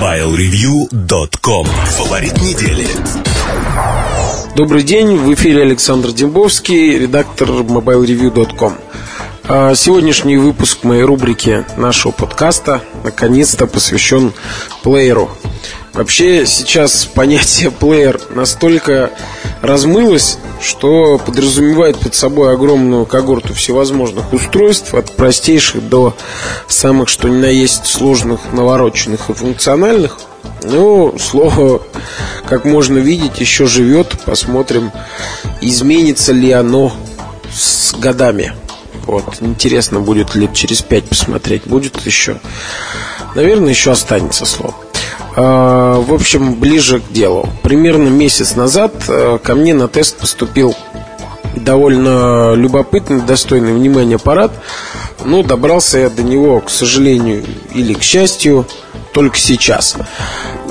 MobileReview.com. Фаворит недели. Добрый день, в эфире Александр Дембовский, редактор MobileReview.com. Сегодняшний выпуск моей рубрики нашего подкаста наконец-то посвящен плееру. Вообще сейчас понятие плеер настолько размылось, что подразумевает под собой огромную когорту всевозможных устройств, от простейших до самых что ни на есть сложных, навороченных и функциональных. Но слово, как можно видеть, еще живет. Посмотрим, изменится ли оно с годами. Вот. Интересно, будет лет через 5 посмотреть. Будет еще. Наверное, еще останется слово. В общем, ближе к делу. Примерно месяц назад ко мне на тест поступил довольно любопытный, достойный внимания аппарат. Но добрался я до него, к сожалению или к счастью, только сейчас.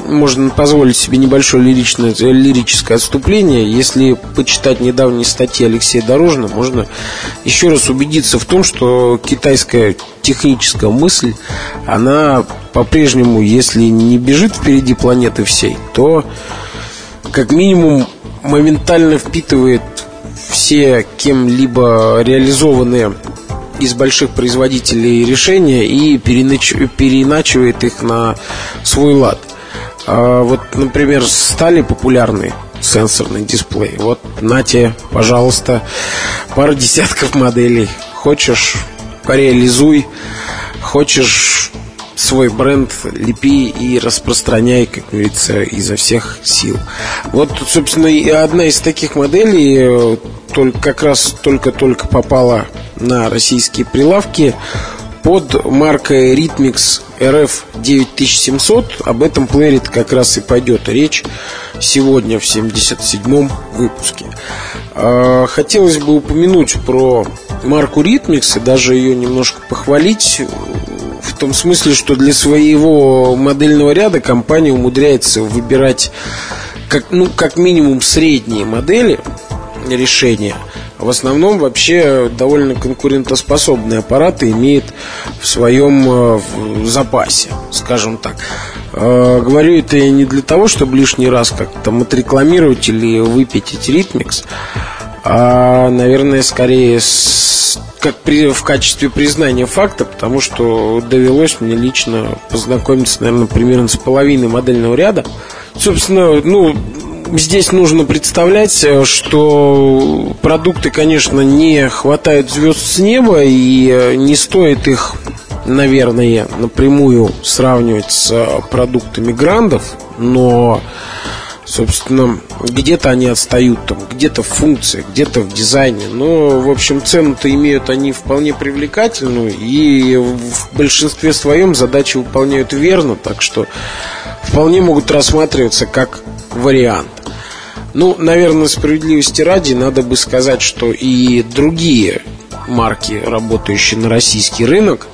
Можно позволить себе небольшое лирическое отступление. Если почитать недавние статьи Алексея Дорожного, можно еще раз убедиться в том, что китайская техническая мысль, она по-прежнему, если не бежит впереди планеты всей, то как минимум моментально впитывает все кем-либо реализованные из больших производителей решения и переиначивает их на свой лад. Вот, например, стали популярны сенсорные дисплеи. Вот, нате, пожалуйста, пару десятков моделей. Хочешь, реализуй. Хочешь, свой бренд лепи и распространяй, как говорится, изо всех сил. Вот, собственно, и одна из таких моделей как раз только-только попала на российские прилавки под маркой RITMIX RF-9700. Об этом плеере как раз и пойдет речь сегодня в 77-м выпуске. Хотелось бы упомянуть про марку RITMIX и даже ее немножко похвалить, в том смысле, что для своего модельного ряда компания умудряется выбирать как минимум средние модели решения. В основном вообще довольно конкурентоспособные аппараты имеет в своем запасе, скажем так. Говорю это не для того, чтобы лишний раз как-то там отрекламировать или выпятить RITMIX, а, наверное, скорее в качестве признания факта, потому что довелось мне лично познакомиться, наверное, примерно с половиной модельного ряда. Собственно, здесь нужно представлять, что продукты, конечно, не хватают звезд с неба, и не стоит их, наверное, напрямую сравнивать с продуктами грандов, но, собственно, где-то они отстают, там, где-то в функции, где-то в дизайне. Но, в общем, цену-то имеют они вполне привлекательную, и в большинстве своем задачи выполняют верно, так что вполне могут рассматриваться как вариант. Наверное, справедливости ради надо бы сказать, что и другие марки, работающие на российский рынок,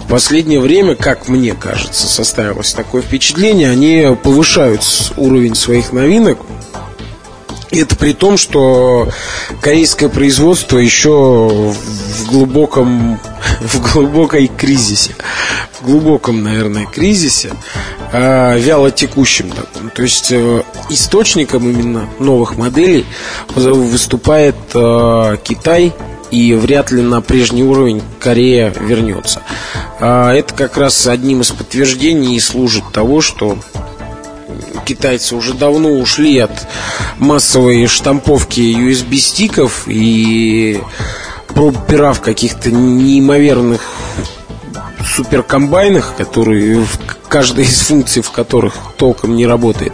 в последнее время, как мне кажется, составилось такое впечатление, они повышают уровень своих новинок. Это при том, что корейское производство еще в глубоком кризисе, вяло текущем таком. То есть источником именно новых моделей выступает Китай, и вряд ли на прежний уровень Корея вернется. Это как раз одним из подтверждений и служит того, что китайцы уже давно ушли от массовой штамповки USB-стиков и пробпирав каких-то неимоверных суперкомбайнах, которые, каждая из функций в которых толком не работает.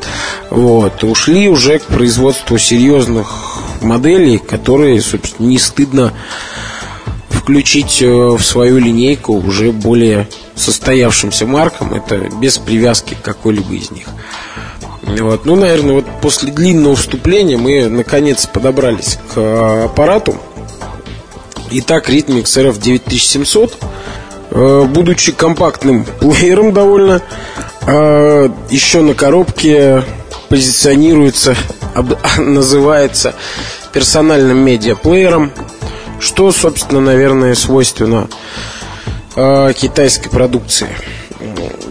Вот. Ушли уже к производству серьезных моделей, которые, собственно, не стыдно включить в свою линейку уже более состоявшимся маркам. Это без привязки к какой-либо из них. Вот. Наверное, вот после длинного вступления мы наконец подобрались к аппарату. Итак, RITMIX RF-9700, будучи компактным плеером довольно, еще на коробке позиционируется, называется персональным медиаплеером, что, собственно, наверное, свойственно китайской продукции.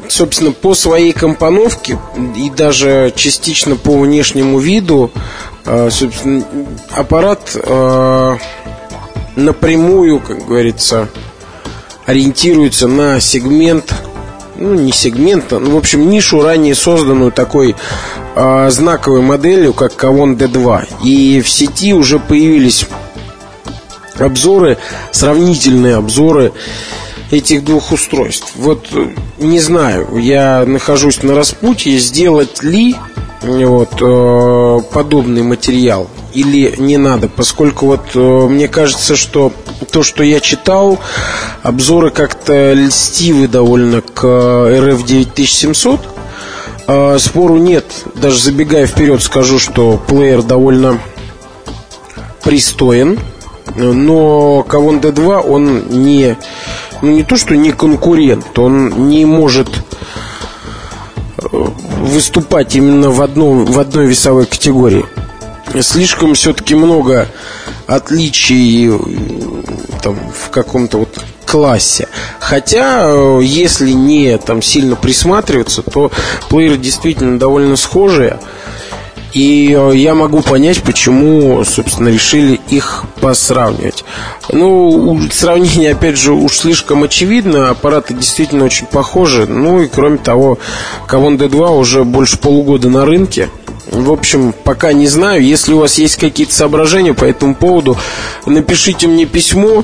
собственно, по своей компоновке и даже частично по внешнему виду, собственно, аппарат напрямую, как говорится, ориентируется на сегмент, ну, не сегмент, а, ну, в общем, нишу, ранее созданную такой знаковой моделью, как Kavon D2. И в сети уже появились обзоры, сравнительные обзоры этих двух устройств. Вот не знаю, я нахожусь на распутье, сделать ли подобный материал или не надо, поскольку мне кажется, что то, что я читал, обзоры как-то льстивы довольно к RF-9700. Спору нет, даже забегая вперед скажу, что плеер довольно пристоен, но Kavon D2 он не то что не конкурент, он не может выступать именно в одной весовой категории. Слишком все-таки много отличий там в каком-то классе. Хотя, если не сильно присматриваться, то плееры действительно довольно схожие. И я могу понять, почему, собственно, решили их посравнивать. Ну, сравнение, опять же, уж слишком очевидно. Аппараты действительно очень похожи. Ну и, кроме того, Kavon D2 уже больше полугода на рынке. В общем, пока не знаю. Если у вас есть какие-то соображения по этому поводу, напишите мне письмо.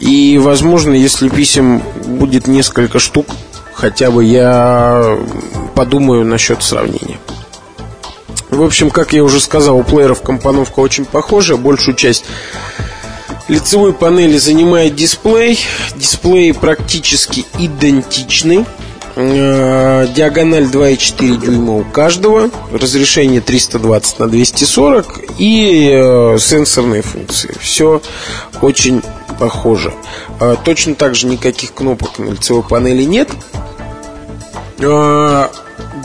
И, возможно, если писем будет несколько штук, хотя бы я подумаю насчет сравнения. В общем, как я уже сказал, у плееров компоновка очень похожа. Большую часть лицевой панели занимает дисплей. Дисплей практически идентичный. Диагональ 2,4 дюйма у каждого. Разрешение 320 на 240. И сенсорные функции. Все очень похоже. Точно так же никаких кнопок на лицевой панели нет.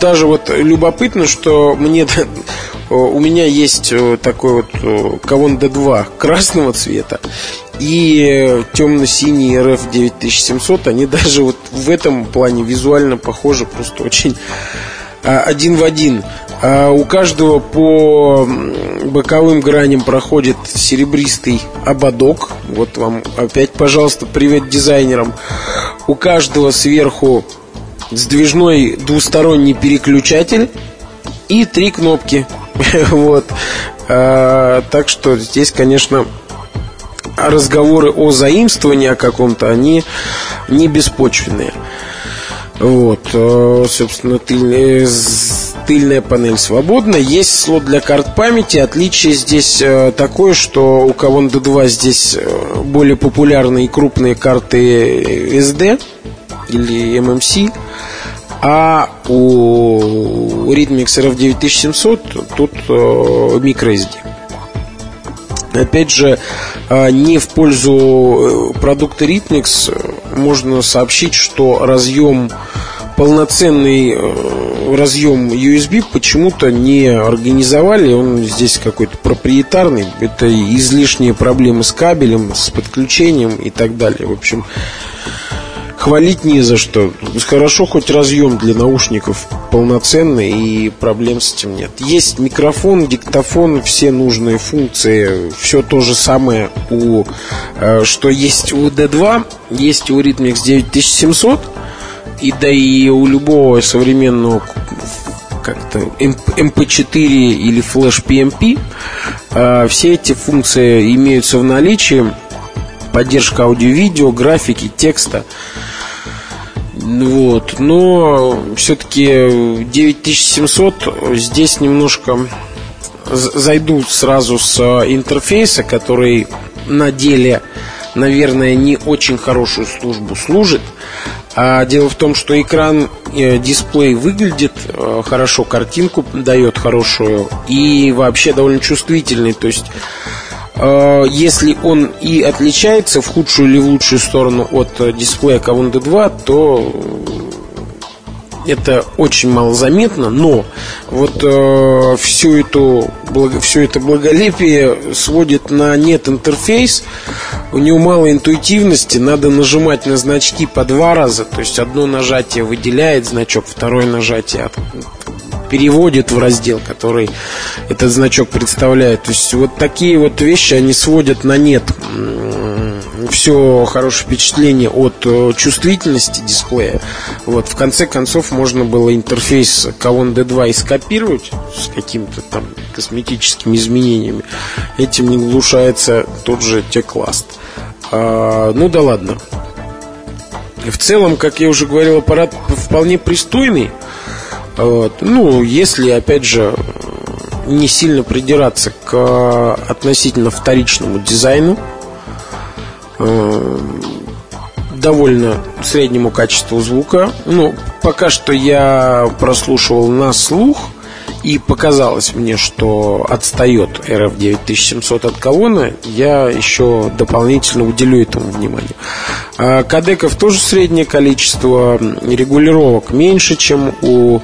Даже любопытно, что у меня есть такой Kavon D2 красного цвета и темно-синий RF-9700. Они даже в этом плане визуально похожи, просто очень один в один. У каждого по боковым граням проходит серебристый ободок. Вот вам опять, пожалуйста, привет дизайнерам. У каждого сверху сдвижной двусторонний переключатель и три кнопки. Так что здесь, конечно, разговоры о заимствовании о каком-то, они не беспочвенные. Собственно, тыльная панель свободна. Есть слот для карт памяти. Отличие здесь такое, что у Kavon D2 здесь более популярные и крупные карты SD или MMC, а у RITMIX RF-9700 тут microSD. Опять же, не в пользу продукта RITMIX можно сообщить, что полноценный разъем USB почему-то не организовали. Он здесь какой-то проприетарный. Это излишние проблемы с кабелем, с подключением и так далее. В общем, хвалить не за что. Хорошо, хоть разъем для наушников полноценный, и проблем с этим нет. Есть микрофон, диктофон, все нужные функции. Все то же самое, что есть у D2, есть у RITMIX 9700. И да и у любого современного как-то MP4 или Flash PMP все эти функции имеются в наличии. Поддержка аудио-видео, графики, текста. Но все-таки 9700 здесь немножко зайду сразу с интерфейса, который на деле, наверное, не очень хорошую службу служит. А дело в том, что экран, дисплей выглядит хорошо, картинку дает хорошую и вообще довольно чувствительный. То есть если он и отличается в худшую или в лучшую сторону от дисплея Kavon D2, то это очень малозаметно. Но все это благолепие сводит на нет интерфейс. у него мало интуитивности, надо нажимать на значки по два раза, то есть одно нажатие выделяет значок, второе нажатие переводит в раздел, который этот значок представляет. То есть вот такие вот вещи, они сводят на нет все хорошее впечатление от чувствительности дисплея. Вот, в конце концов, можно было интерфейс Kavon D2 и скопировать с какими-то там косметическими изменениями. Этим не глушается тот же T-класс. Ну да ладно. В целом, как я уже говорил, аппарат вполне пристойный. Ну, если, опять же, не сильно придираться к относительно вторичному дизайну, довольно среднему качеству звука. Ну, пока что я прослушивал на слух, и показалось мне, что отстает RF-9700 от Kavon. Я еще дополнительно уделю этому внимание. Кодеков тоже среднее количество, регулировок меньше, чем у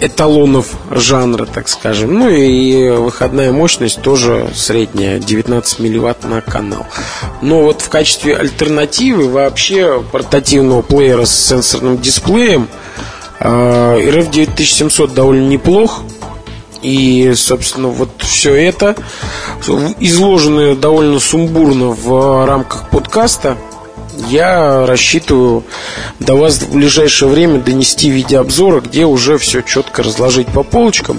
эталонов жанра, так скажем. Ну и выходная мощность тоже средняя, 19 милливатт на канал. Но вот в качестве альтернативы вообще портативного плеера с сенсорным дисплеем RF-9700 довольно неплох. И, собственно, вот все это изложено довольно сумбурно в рамках подкаста. Я рассчитываю до вас в ближайшее время донести в виде обзора, где уже все четко разложить по полочкам.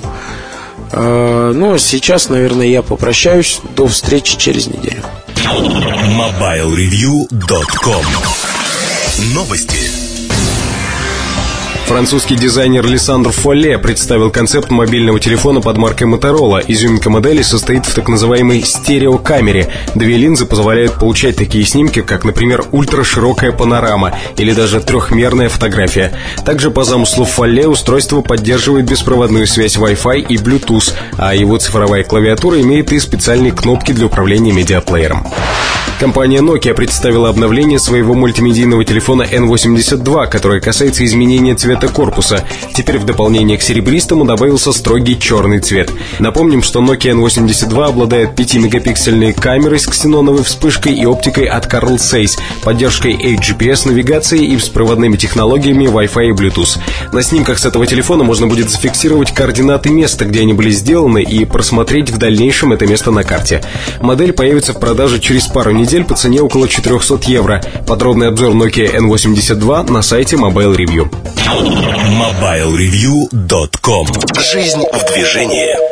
Ну, а сейчас, наверное, я попрощаюсь. До встречи через неделю. MobileReview.com. Новости. Французский дизайнер Лесандр Фолле представил концепт мобильного телефона под маркой Motorola. Изюминка модели состоит в так называемой стереокамере. Две линзы позволяют получать такие снимки, как, например, ультраширокая панорама или даже трехмерная фотография. Также, по замыслу Фолле, устройство поддерживает беспроводную связь Wi-Fi и Bluetooth, а его цифровая клавиатура имеет и специальные кнопки для управления медиаплеером. Компания Nokia представила обновление своего мультимедийного телефона N82, которое касается изменения цвета корпуса. Теперь в дополнение к серебристому добавился строгий черный цвет. Напомним, что Nokia N82 обладает 5-мегапиксельной камерой с ксеноновой вспышкой и оптикой от Carl Zeiss, поддержкой GPS-навигации и беспроводными технологиями Wi-Fi и Bluetooth. На снимках с этого телефона можно будет зафиксировать координаты места, где они были сделаны, и просмотреть в дальнейшем это место на карте. Модель появится в продаже через пару недель по цене около 400 евро. Подробный обзор Nokia N82 на сайте Mobile Review. MobileReview.com. Жизнь в движении.